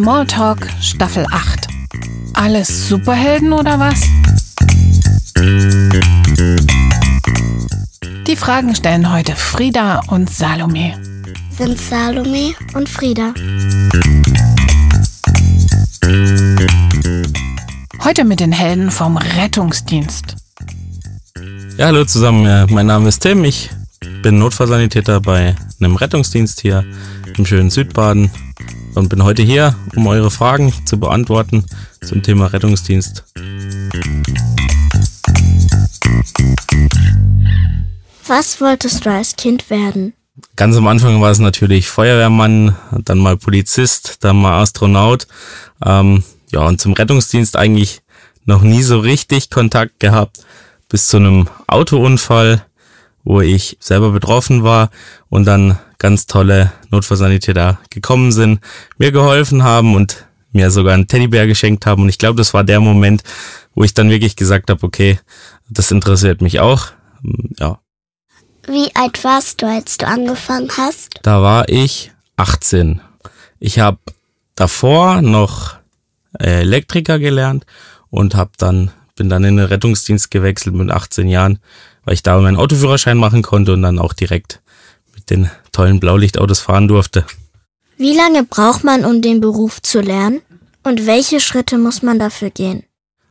Smalltalk Staffel 8. Alles Superhelden oder was? Die Fragen stellen heute Frieda und Salome. Sind Salome und Frieda. Heute mit den Helden vom Rettungsdienst. Ja, hallo zusammen, mein Name ist Tim, ich bin Notfallsanitäter bei einem Rettungsdienst hier im schönen Südbaden und bin heute hier, um eure Fragen zu beantworten zum Thema Rettungsdienst. Was wolltest du als Kind werden? Ganz am Anfang war es natürlich Feuerwehrmann, dann mal Polizist, dann mal Astronaut. Und zum Rettungsdienst eigentlich noch nie so richtig Kontakt gehabt, bis zu einem Autounfall, wo ich selber betroffen war und dann ganz tolle Notfallsanitäter gekommen sind, mir geholfen haben und mir sogar einen Teddybär geschenkt haben. Und ich glaube, das war der Moment, wo ich dann wirklich gesagt habe, okay, das interessiert mich auch. Ja. Wie alt warst du, als du angefangen hast? Da war ich 18. Ich habe davor noch Elektriker gelernt und bin dann in den Rettungsdienst gewechselt mit 18 Jahren, weil ich da meinen Autoführerschein machen konnte und dann auch direkt mit den tollen Blaulichtautos fahren durfte. Wie lange braucht man, um den Beruf zu lernen? Und welche Schritte muss man dafür gehen?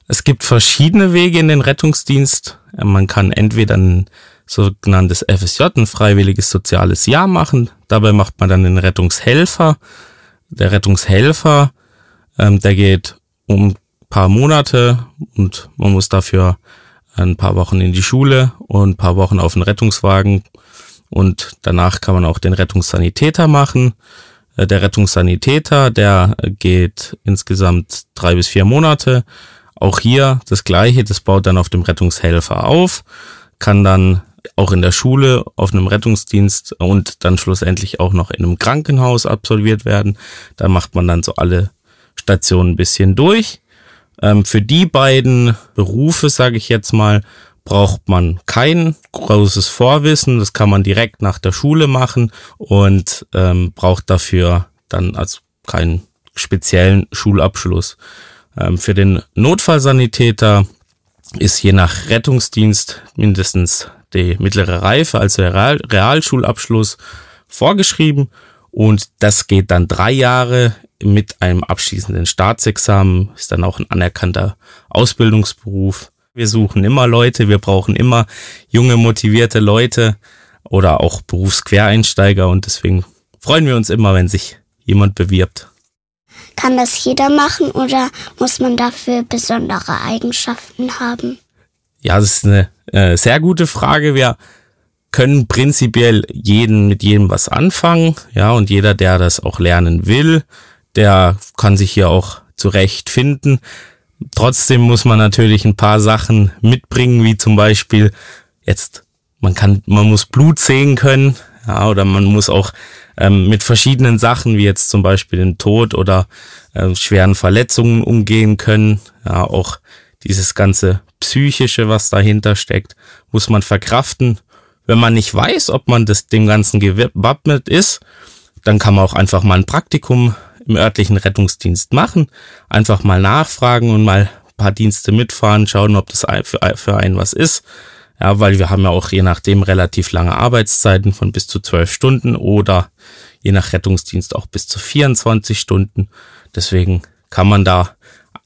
Es gibt verschiedene Wege in den Rettungsdienst. Man kann entweder ein sogenanntes FSJ, ein freiwilliges soziales Jahr machen. Dabei macht man dann den Rettungshelfer. Der Rettungshelfer, der geht um ein paar Monate und man muss dafür ein paar Wochen in die Schule und ein paar Wochen auf den Rettungswagen. Und danach kann man auch den Rettungssanitäter machen. Der Rettungssanitäter, der geht insgesamt 3 bis 4 Monate. Auch hier das Gleiche, das baut dann auf dem Rettungshelfer auf, kann dann auch in der Schule, auf einem Rettungsdienst und dann schlussendlich auch noch in einem Krankenhaus absolviert werden. Da macht man dann so alle Stationen ein bisschen durch. Für die beiden Berufe, sage ich jetzt mal, braucht man kein großes Vorwissen. Das kann man direkt nach der Schule machen und braucht dafür dann also keinen speziellen Schulabschluss. Für den Notfallsanitäter ist je nach Rettungsdienst mindestens die mittlere Reife, also der Realschulabschluss, vorgeschrieben. Und das geht dann 3 Jahre mit einem abschließenden Staatsexamen. Ist dann auch ein anerkannter Ausbildungsberuf. Wir suchen immer Leute, wir brauchen immer junge, motivierte Leute oder auch Berufsquereinsteiger und deswegen freuen wir uns immer, wenn sich jemand bewirbt. Kann das jeder machen oder muss man dafür besondere Eigenschaften haben? Ja, das ist eine sehr gute Frage. Wir können prinzipiell mit jedem was anfangen, ja, und jeder, der das auch lernen will, der kann sich hier auch zurechtfinden. Trotzdem muss man natürlich ein paar Sachen mitbringen, wie zum Beispiel man muss Blut sehen können, ja, oder man muss auch mit verschiedenen Sachen, wie jetzt zum Beispiel dem Tod oder schweren Verletzungen umgehen können, ja, auch dieses ganze Psychische, was dahinter steckt, muss man verkraften. Wenn man nicht weiß, ob man dem Ganzen gewappnet ist, dann kann man auch einfach mal ein Praktikum im örtlichen Rettungsdienst machen, einfach mal nachfragen und mal ein paar Dienste mitfahren, schauen, ob das für einen was ist. Ja, weil wir haben ja auch je nachdem relativ lange Arbeitszeiten von bis zu 12 Stunden oder je nach Rettungsdienst auch bis zu 24 Stunden. Deswegen kann man da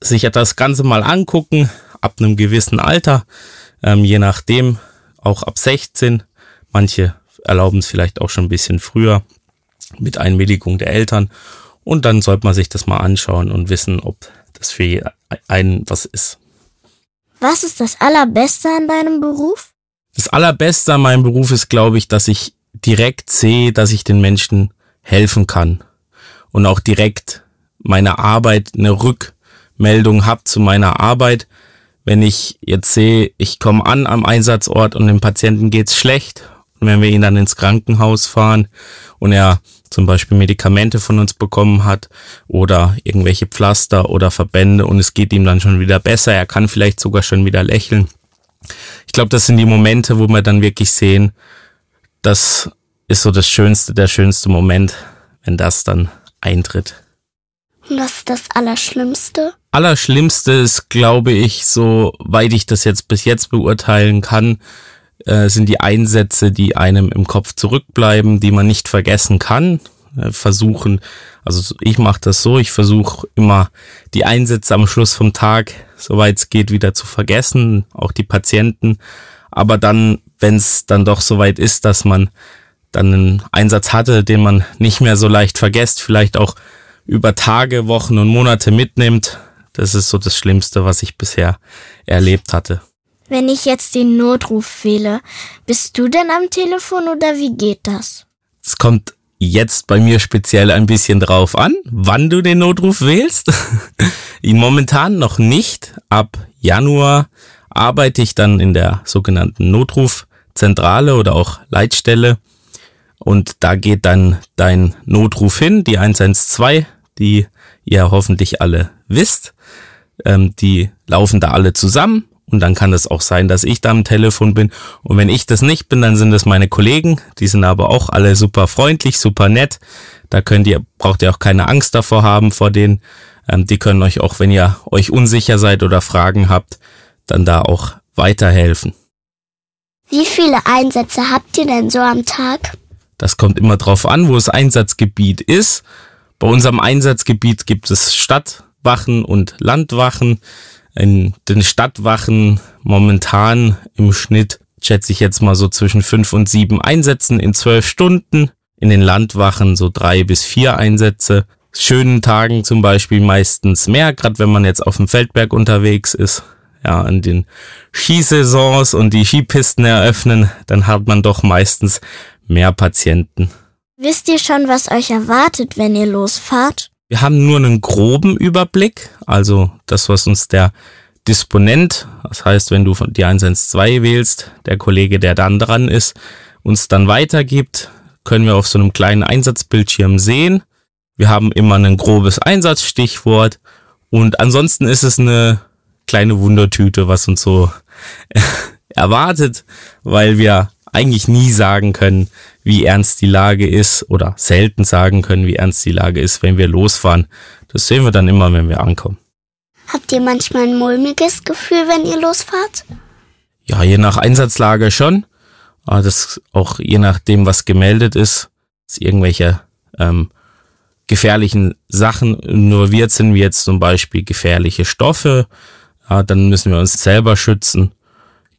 sich das Ganze mal angucken, ab einem gewissen Alter, je nachdem, auch ab 16. Manche erlauben es vielleicht auch schon ein bisschen früher mit Einwilligung der Eltern. Und dann sollte man sich das mal anschauen und wissen, ob das für einen was ist. Was ist das Allerbeste an deinem Beruf? Das Allerbeste an meinem Beruf ist, glaube ich, dass ich direkt sehe, dass ich den Menschen helfen kann. Und auch direkt meine Arbeit, eine Rückmeldung habe zu meiner Arbeit. Wenn ich jetzt sehe, ich komme an am Einsatzort und dem Patienten geht's schlecht. Und wenn wir ihn dann ins Krankenhaus fahren und er zum Beispiel Medikamente von uns bekommen hat oder irgendwelche Pflaster oder Verbände und es geht ihm dann schon wieder besser, er kann vielleicht sogar schon wieder lächeln. Ich glaube, das sind die Momente, wo wir dann wirklich sehen, das ist so der schönste Moment, wenn das dann eintritt. Und was ist das Allerschlimmste? Allerschlimmste ist, glaube ich, soweit ich das jetzt bis jetzt beurteilen kann, sind die Einsätze, die einem im Kopf zurückbleiben, die man nicht vergessen kann. Ich versuche immer die Einsätze am Schluss vom Tag, soweit es geht, wieder zu vergessen, auch die Patienten. Aber dann, wenn es dann doch soweit ist, dass man dann einen Einsatz hatte, den man nicht mehr so leicht vergisst, vielleicht auch über Tage, Wochen und Monate mitnimmt, das ist so das Schlimmste, was ich bisher erlebt hatte. Wenn ich jetzt den Notruf wähle, bist du denn am Telefon oder wie geht das? Es kommt jetzt bei mir speziell ein bisschen drauf an, wann du den Notruf wählst. Momentan noch nicht. Ab Januar arbeite ich dann in der sogenannten Notrufzentrale oder auch Leitstelle. Und da geht dann dein Notruf hin, die 112, die ihr hoffentlich alle wisst. Die laufen da alle zusammen. Und dann kann es auch sein, dass ich da am Telefon bin. Und wenn ich das nicht bin, dann sind es meine Kollegen. Die sind aber auch alle super freundlich, super nett. Da braucht ihr auch keine Angst davor haben vor denen. Die können euch auch, wenn ihr euch unsicher seid oder Fragen habt, dann da auch weiterhelfen. Wie viele Einsätze habt ihr denn so am Tag? Das kommt immer drauf an, wo das Einsatzgebiet ist. Bei unserem Einsatzgebiet gibt es Stadtwachen und Landwachen. In den Stadtwachen momentan im Schnitt, schätze ich jetzt mal so zwischen 5 und 7 Einsätzen in 12 Stunden. In den Landwachen so 3 bis 4 Einsätze. Schönen Tagen zum Beispiel meistens mehr, gerade wenn man jetzt auf dem Feldberg unterwegs ist. Ja, an den Skisaisons und die Skipisten eröffnen, dann hat man doch meistens mehr Patienten. Wisst ihr schon, was euch erwartet, wenn ihr losfahrt? Wir haben nur einen groben Überblick, also das, was uns der Disponent, das heißt, wenn du die 112 wählst, der Kollege, der dann dran ist, uns dann weitergibt, können wir auf so einem kleinen Einsatzbildschirm sehen. Wir haben immer ein grobes Einsatzstichwort und ansonsten ist es eine kleine Wundertüte, was uns so erwartet, weil wir eigentlich nie sagen können, wie ernst die Lage ist oder selten sagen können, wie ernst die Lage ist, wenn wir losfahren. Das sehen wir dann immer, wenn wir ankommen. Habt ihr manchmal ein mulmiges Gefühl, wenn ihr losfahrt? Ja, je nach Einsatzlage schon. Aber das auch je nachdem, was gemeldet ist, dass irgendwelche gefährlichen Sachen involviert sind, wie jetzt zum Beispiel gefährliche Stoffe. Ja, dann müssen wir uns selber schützen.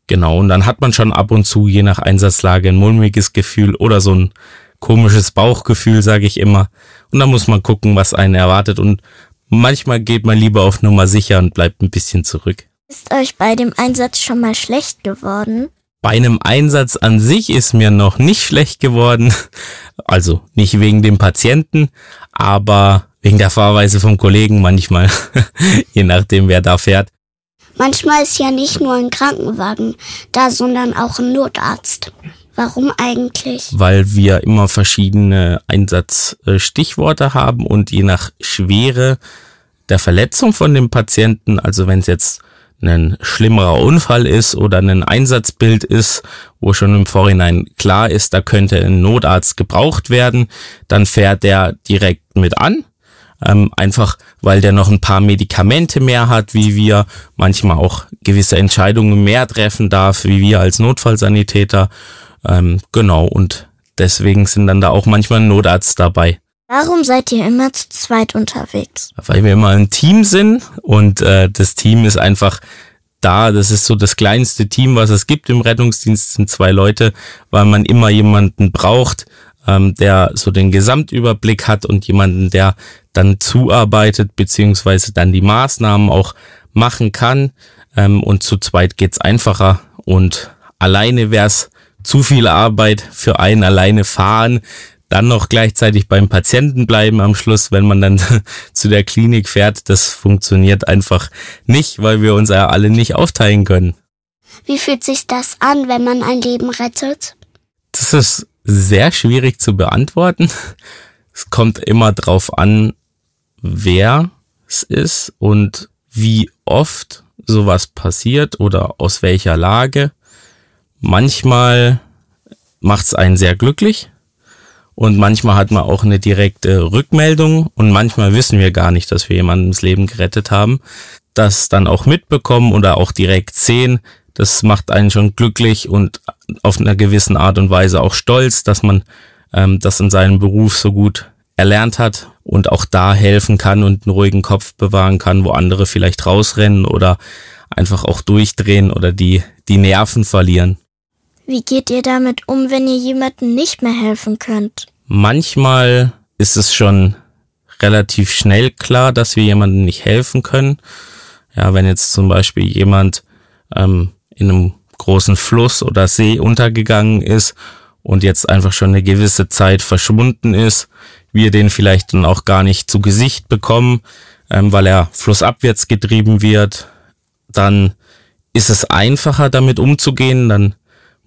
Genau, und dann hat man schon ab und zu, je nach Einsatzlage, ein mulmiges Gefühl oder so ein komisches Bauchgefühl, sage ich immer. Und dann muss man gucken, was einen erwartet. Und manchmal geht man lieber auf Nummer sicher und bleibt ein bisschen zurück. Ist euch bei dem Einsatz schon mal schlecht geworden? Bei einem Einsatz an sich ist mir noch nicht schlecht geworden. Also nicht wegen dem Patienten, aber wegen der Fahrweise vom Kollegen manchmal, je nachdem, wer da fährt. Manchmal ist ja nicht nur ein Krankenwagen da, sondern auch ein Notarzt. Warum eigentlich? Weil wir immer verschiedene Einsatzstichworte haben und je nach Schwere der Verletzung von dem Patienten, also wenn es jetzt ein schlimmerer Unfall ist oder ein Einsatzbild ist, wo schon im Vorhinein klar ist, da könnte ein Notarzt gebraucht werden, dann fährt der direkt mit an. Einfach, weil der noch ein paar Medikamente mehr hat, wie wir, manchmal auch gewisse Entscheidungen mehr treffen darf, wie wir als Notfallsanitäter. Genau, und deswegen sind dann da auch manchmal ein Notarzt dabei. Warum seid ihr immer zu zweit unterwegs? Weil wir immer ein Team sind und das Team ist einfach da. Das ist so das kleinste Team, was es gibt im Rettungsdienst, sind 2 Leute, weil man immer jemanden braucht, der so den Gesamtüberblick hat und jemanden, der dann zuarbeitet, beziehungsweise dann die Maßnahmen auch machen kann. Und zu zweit geht's einfacher. Und alleine wär's zu viel Arbeit für einen, alleine fahren, dann noch gleichzeitig beim Patienten bleiben am Schluss, wenn man dann zu der Klinik fährt. Das funktioniert einfach nicht, weil wir uns ja alle nicht aufteilen können. Wie fühlt sich das an, wenn man ein Leben rettet? Das ist sehr schwierig zu beantworten. Es kommt immer drauf an, wer es ist und wie oft sowas passiert oder aus welcher Lage. Manchmal macht es einen sehr glücklich Und manchmal hat man auch eine direkte Rückmeldung und manchmal wissen wir gar nicht, dass wir jemandem das Leben gerettet haben. Das dann auch mitbekommen oder auch direkt sehen, das macht einen schon glücklich und auf einer gewissen Art und Weise auch stolz, dass man das in seinem Beruf so gut erlernt hat und auch da helfen kann und einen ruhigen Kopf bewahren kann, wo andere vielleicht rausrennen oder einfach auch durchdrehen oder die Nerven verlieren. Wie geht ihr damit um, wenn ihr jemandem nicht mehr helfen könnt? Manchmal ist es schon relativ schnell klar, dass wir jemandem nicht helfen können. Ja, wenn jetzt zum Beispiel jemand in einem großen Fluss oder See untergegangen ist und jetzt einfach schon eine gewisse Zeit verschwunden ist, wir den vielleicht dann auch gar nicht zu Gesicht bekommen, weil er flussabwärts getrieben wird, dann ist es einfacher, damit umzugehen, dann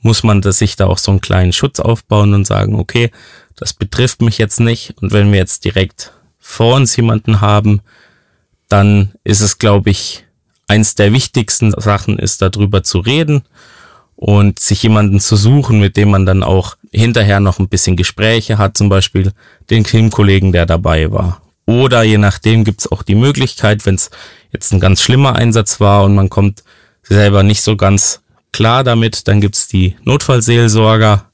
muss man sich da auch so einen kleinen Schutz aufbauen und sagen, okay, das betrifft mich jetzt nicht. Und wenn wir jetzt direkt vor uns jemanden haben, dann ist es, glaube ich, eins der wichtigsten Sachen ist, darüber zu reden und sich jemanden zu suchen, mit dem man dann auch hinterher noch ein bisschen Gespräche hat, zum Beispiel den Teamkollegen, der dabei war. Oder je nachdem gibt es auch die Möglichkeit, wenn es jetzt ein ganz schlimmer Einsatz war und man kommt selber nicht so ganz klar damit, dann gibt es die Notfallseelsorger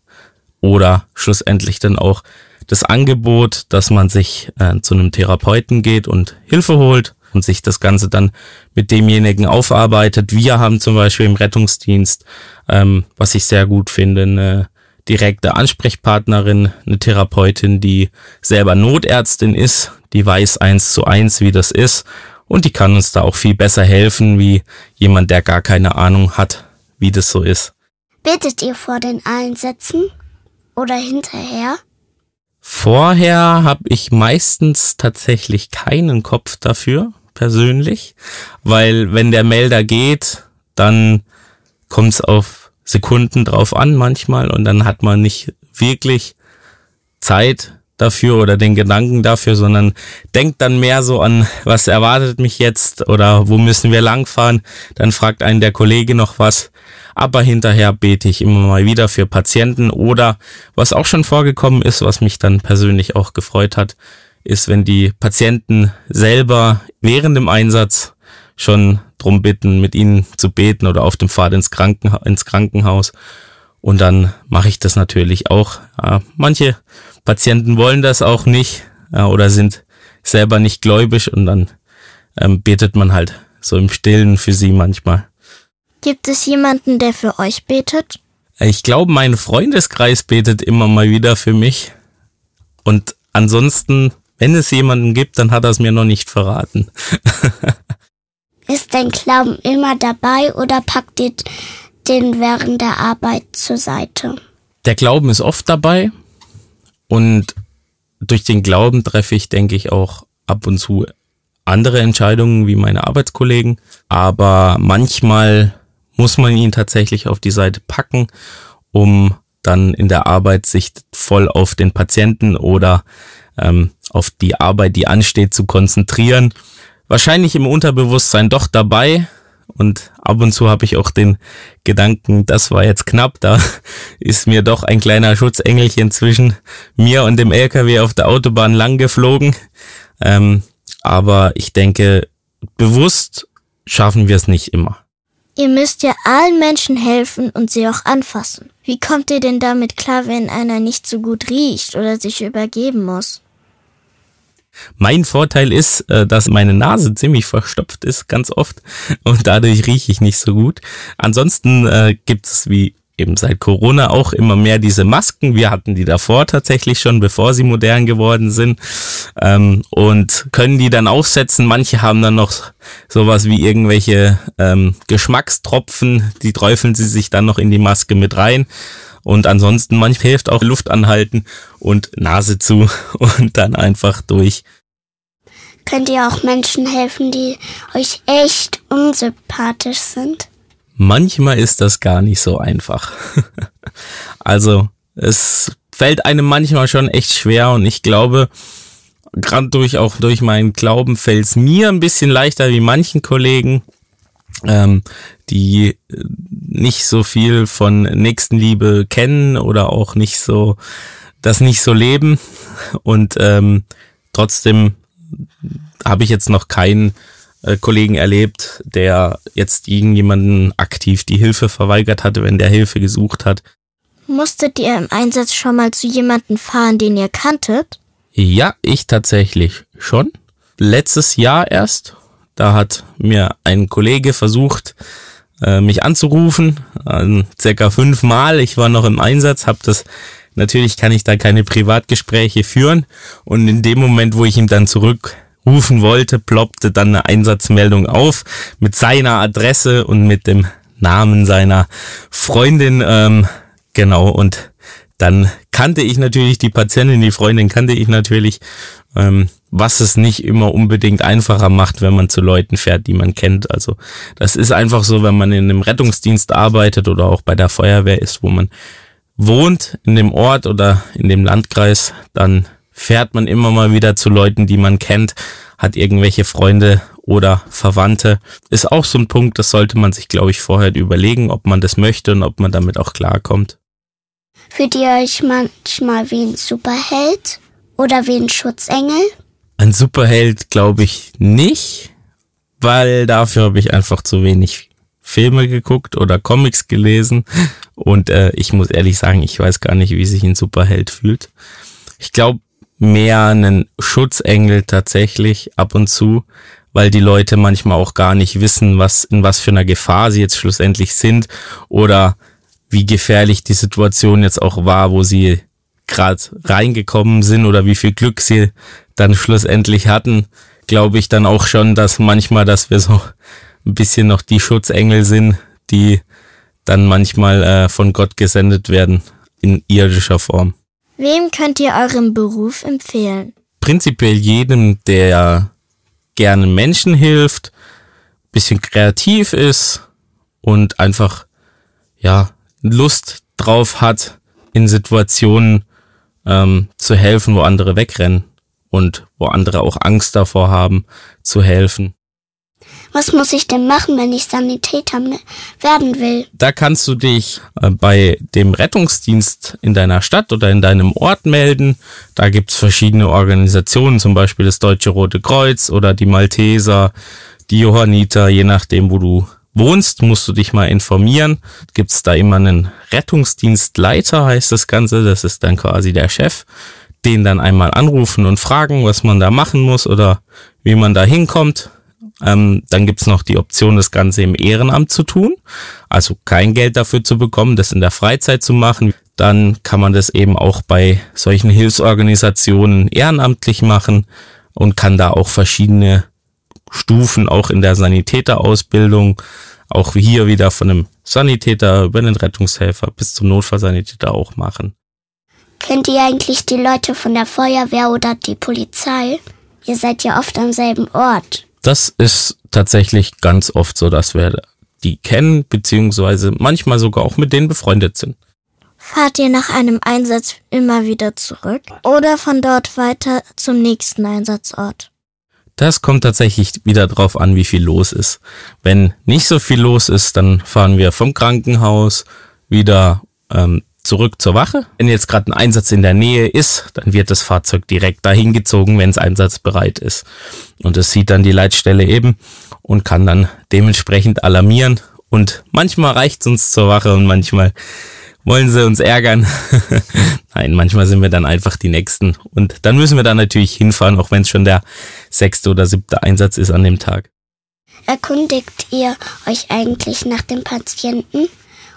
oder schlussendlich dann auch das Angebot, dass man sich zu einem Therapeuten geht und Hilfe holt und sich das Ganze dann mit demjenigen aufarbeitet. Wir haben zum Beispiel im Rettungsdienst, was ich sehr gut finde, eine direkte Ansprechpartnerin, eine Therapeutin, die selber Notärztin ist, die weiß 1:1, wie das ist und die kann uns da auch viel besser helfen, wie jemand, der gar keine Ahnung hat, wie das so ist. Bittet ihr vor den Einsätzen oder hinterher? Vorher habe ich meistens tatsächlich keinen Kopf dafür, persönlich, weil wenn der Melder geht, dann kommt es auf Sekunden drauf an manchmal und dann hat man nicht wirklich Zeit dafür oder den Gedanken dafür, sondern denkt dann mehr so an, was erwartet mich jetzt oder wo müssen wir langfahren, dann fragt einen der Kollege noch was, aber hinterher bete ich immer mal wieder für Patienten oder was auch schon vorgekommen ist, was mich dann persönlich auch gefreut hat, ist, wenn die Patienten selber während dem Einsatz schon drum bitten, mit ihnen zu beten oder auf dem Pfad ins Krankenhaus. Und dann mache ich das natürlich auch. Manche Patienten wollen das auch nicht oder sind selber nicht gläubig und dann betet man halt so im Stillen für sie manchmal. Gibt es jemanden, der für euch betet? Ich glaube, mein Freundeskreis betet immer mal wieder für mich. Und ansonsten, wenn es jemanden gibt, dann hat er es mir noch nicht verraten. Ist dein Glauben immer dabei oder packt ihr den während der Arbeit zur Seite? Der Glauben ist oft dabei und durch den Glauben treffe ich, denke ich, auch ab und zu andere Entscheidungen wie meine Arbeitskollegen. Aber manchmal muss man ihn tatsächlich auf die Seite packen, um dann in der Arbeit sich voll auf den Patienten oder auf die Arbeit, die ansteht, zu konzentrieren. Wahrscheinlich im Unterbewusstsein doch dabei. Und ab und zu habe ich auch den Gedanken, das war jetzt knapp, da ist mir doch ein kleiner Schutzengelchen zwischen mir und dem LKW auf der Autobahn lang geflogen. Aber ich denke, bewusst schaffen wir es nicht immer. Ihr müsst ja allen Menschen helfen und sie auch anfassen. Wie kommt ihr denn damit klar, wenn einer nicht so gut riecht oder sich übergeben muss? Mein Vorteil ist, dass meine Nase ziemlich verstopft ist, ganz oft, und dadurch rieche ich nicht so gut. Ansonsten gibt es wie eben seit Corona auch immer mehr diese Masken. Wir hatten die davor tatsächlich schon, bevor sie modern geworden sind, und können die dann aufsetzen. Manche haben dann noch sowas wie irgendwelche Geschmackstropfen, die träufeln sie sich dann noch in die Maske mit rein. Und ansonsten, manchmal hilft auch Luft anhalten und Nase zu und dann einfach durch. Könnt ihr auch Menschen helfen, die euch echt unsympathisch sind? Manchmal ist das gar nicht so einfach. Also es fällt einem manchmal schon echt schwer und ich glaube, gerade durch meinen Glauben fällt es mir ein bisschen leichter wie manchen Kollegen, die nicht so viel von Nächstenliebe kennen oder auch nicht so das nicht so leben und trotzdem habe ich jetzt noch keinen Kollegen erlebt, der jetzt irgendjemanden aktiv die Hilfe verweigert hatte, wenn der Hilfe gesucht hat. Musstet ihr im Einsatz schon mal zu jemandem fahren, den ihr kanntet? Ja, ich tatsächlich schon. Letztes Jahr erst, da hat mir ein Kollege versucht, mich anzurufen, circa 5 Mal. Ich war noch im Einsatz, natürlich kann ich da keine Privatgespräche führen und in dem Moment, wo ich ihm dann zurückrufen wollte, ploppte dann eine Einsatzmeldung auf mit seiner Adresse und mit dem Namen seiner Freundin, genau, und dann kannte ich natürlich die Patientin, die Freundin kannte ich natürlich, was es nicht immer unbedingt einfacher macht, wenn man zu Leuten fährt, die man kennt. Also das ist einfach so, wenn man in einem Rettungsdienst arbeitet oder auch bei der Feuerwehr ist, wo man wohnt, in dem Ort oder in dem Landkreis, dann fährt man immer mal wieder zu Leuten, die man kennt, hat irgendwelche Freunde oder Verwandte. Ist auch so ein Punkt, das sollte man sich, glaube ich, vorher überlegen, ob man das möchte und ob man damit auch klarkommt. Fühlt ihr euch manchmal wie ein Superheld oder wie ein Schutzengel? Ein Superheld glaube ich nicht, weil dafür habe ich einfach zu wenig Filme geguckt oder Comics gelesen. Und ich muss ehrlich sagen, ich weiß gar nicht, wie sich ein Superheld fühlt. Ich glaube mehr einen Schutzengel tatsächlich ab und zu, weil die Leute manchmal auch gar nicht wissen, in was für einer Gefahr sie jetzt schlussendlich sind oder wie gefährlich die Situation jetzt auch war, wo sie gerade reingekommen sind oder wie viel Glück sie dann schlussendlich hatten, glaube ich dann auch schon, dass wir so ein bisschen noch die Schutzengel sind, die dann manchmal von Gott gesendet werden in irdischer Form. Wem könnt ihr euren Beruf empfehlen? Prinzipiell jedem, der gerne Menschen hilft, ein bisschen kreativ ist und einfach Lust drauf hat, in Situationen zu helfen, wo andere wegrennen und wo andere auch Angst davor haben, zu helfen. Was muss ich denn machen, wenn ich Sanitäter werden will? Da kannst du dich bei dem Rettungsdienst in deiner Stadt oder in deinem Ort melden. Da gibt's verschiedene Organisationen, zum Beispiel das Deutsche Rote Kreuz oder die Malteser, die Johanniter, je nachdem, wo du wohnst, musst du dich mal informieren. Gibt's da immer einen Rettungsdienstleiter, heißt das Ganze. Das ist dann quasi der Chef. Den dann einmal anrufen und fragen, was man da machen muss oder wie man da hinkommt. Dann gibt's noch die Option, das Ganze im Ehrenamt zu tun. Also kein Geld dafür zu bekommen, das in der Freizeit zu machen. Dann kann man das eben auch bei solchen Hilfsorganisationen ehrenamtlich machen und kann da auch verschiedene Stufen auch in der Sanitäterausbildung, auch hier wieder von einem Sanitäter über den Rettungshelfer bis zum Notfallsanitäter auch machen. Kennt ihr eigentlich die Leute von der Feuerwehr oder die Polizei? Ihr seid ja oft am selben Ort. Das ist tatsächlich ganz oft so, dass wir die kennen, beziehungsweise manchmal sogar auch mit denen befreundet sind. Fahrt ihr nach einem Einsatz immer wieder zurück oder von dort weiter zum nächsten Einsatzort? Das kommt tatsächlich wieder drauf an, wie viel los ist. Wenn nicht so viel los ist, dann fahren wir vom Krankenhaus wieder zurück zur Wache. Wenn jetzt gerade ein Einsatz in der Nähe ist, dann wird das Fahrzeug direkt dahin gezogen, wenn es einsatzbereit ist. Und das sieht dann die Leitstelle eben und kann dann dementsprechend alarmieren. Und manchmal reicht es uns zur Wache und manchmal wollen sie uns ärgern. Nein, manchmal sind wir dann einfach die Nächsten. Und dann müssen wir da natürlich hinfahren, auch wenn es schon der 6. oder 7. Einsatz ist an dem Tag. Erkundigt ihr euch eigentlich nach dem Patienten?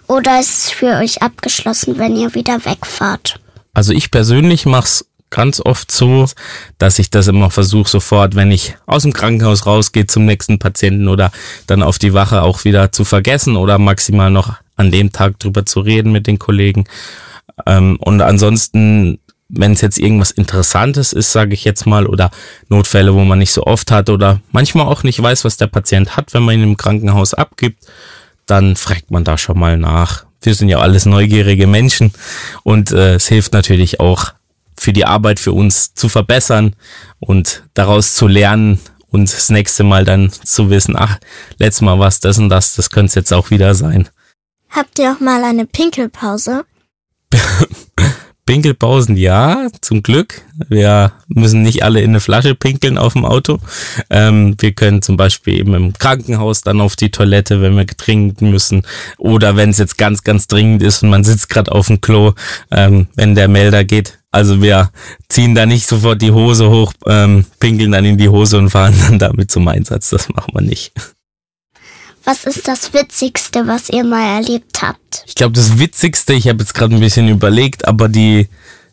Oder ist es für euch abgeschlossen, wenn ihr wieder wegfahrt? Also ich persönlich mache es ganz oft so, dass ich das immer versuche, sofort, wenn ich aus dem Krankenhaus rausgehe, zum nächsten Patienten oder dann auf die Wache auch wieder zu vergessen oder maximal noch an dem Tag drüber zu reden mit den Kollegen. Und ansonsten, wenn es jetzt irgendwas Interessantes ist, sage ich jetzt mal, oder Notfälle, wo man nicht so oft hat oder manchmal auch nicht weiß, was der Patient hat, wenn man ihn im Krankenhaus abgibt, dann fragt man da schon mal nach. Wir sind ja alles neugierige Menschen und es hilft natürlich auch für die Arbeit für uns zu verbessern und daraus zu lernen und das nächste Mal dann zu wissen, ach, letztes Mal war es das und das, das könnte es jetzt auch wieder sein. Habt ihr auch mal eine Pinkelpause? Pinkelpausen, ja, zum Glück. Wir müssen nicht alle in eine Flasche pinkeln auf dem Auto. Wir können zum Beispiel eben im Krankenhaus dann auf die Toilette, wenn wir dringend müssen. Oder wenn es jetzt ganz, ganz dringend ist und man sitzt gerade auf dem Klo, wenn der Melder geht. Also wir ziehen da nicht sofort die Hose hoch, pinkeln dann in die Hose und fahren dann damit zum Einsatz. Das machen wir nicht. Was ist das Witzigste, was ihr mal erlebt habt? Ich glaube, das Witzigste, ich habe jetzt gerade ein bisschen überlegt, aber die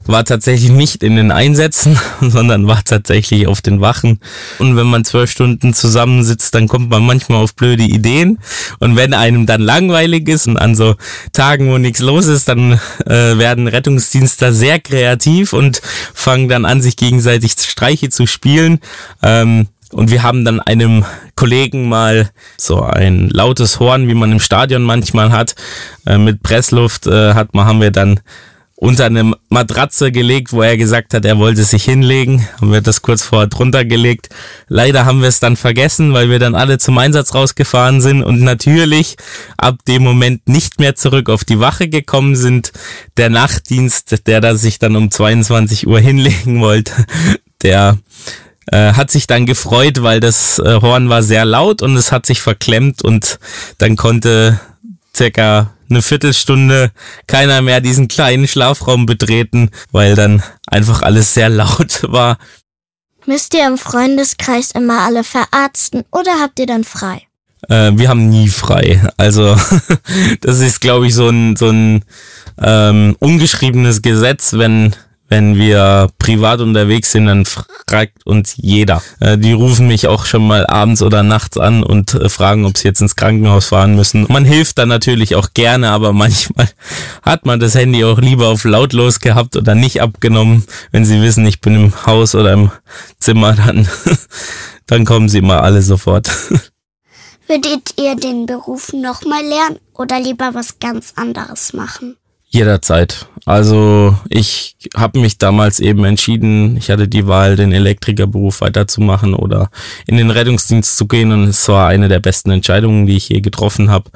war tatsächlich nicht in den Einsätzen, sondern war tatsächlich auf den Wachen. Und wenn man 12 Stunden zusammensitzt, dann kommt man manchmal auf blöde Ideen. Und wenn einem dann langweilig ist und an so Tagen, wo nichts los ist, dann werden Rettungsdienstler sehr kreativ und fangen dann an, sich gegenseitig Streiche zu spielen. Und wir haben dann einem Kollegen mal so ein lautes Horn, wie man im Stadion manchmal hat, mit Pressluft haben wir dann unter eine Matratze gelegt, wo er gesagt hat, er wollte sich hinlegen. Haben wir das kurz vorher drunter gelegt. Leider haben wir es dann vergessen, weil wir dann alle zum Einsatz rausgefahren sind und natürlich ab dem Moment nicht mehr zurück auf die Wache gekommen sind. Der Nachtdienst, der da sich dann um 22 Uhr hinlegen wollte, der hat sich dann gefreut, weil das Horn war sehr laut und es hat sich verklemmt und dann konnte circa eine Viertelstunde keiner mehr diesen kleinen Schlafraum betreten, weil dann einfach alles sehr laut war. Müsst ihr im Freundeskreis immer alle verarzten oder habt ihr dann frei? Wir haben nie frei. Also das ist, glaube ich, so ein ungeschriebenes Gesetz, wenn wir privat unterwegs sind, dann fragt uns jeder. Die rufen mich auch schon mal abends oder nachts an und fragen, ob sie jetzt ins Krankenhaus fahren müssen. Man hilft dann natürlich auch gerne, aber manchmal hat man das Handy auch lieber auf lautlos gehabt oder nicht abgenommen. Wenn sie wissen, ich bin im Haus oder im Zimmer, dann kommen sie immer alle sofort. Würdet ihr den Beruf nochmal lernen oder lieber was ganz anderes machen? Jederzeit. Also ich habe mich damals eben entschieden, ich hatte die Wahl, den Elektrikerberuf weiterzumachen oder in den Rettungsdienst zu gehen und es war eine der besten Entscheidungen, die ich je getroffen habe.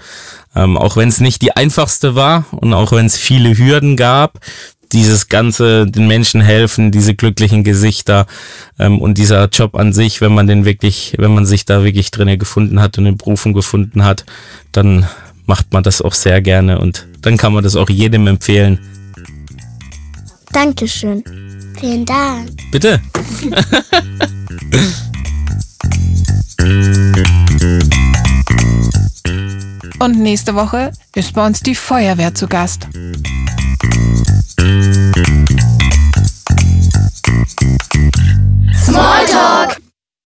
Auch wenn es nicht die einfachste war und auch wenn es viele Hürden gab, dieses Ganze, den Menschen helfen, diese glücklichen Gesichter und dieser Job an sich, wenn man sich da wirklich drin gefunden hat und den Berufung gefunden hat, dann macht man das auch sehr gerne und dann kann man das auch jedem empfehlen. Dankeschön. Vielen Dank. Bitte. Und nächste Woche ist bei uns die Feuerwehr zu Gast.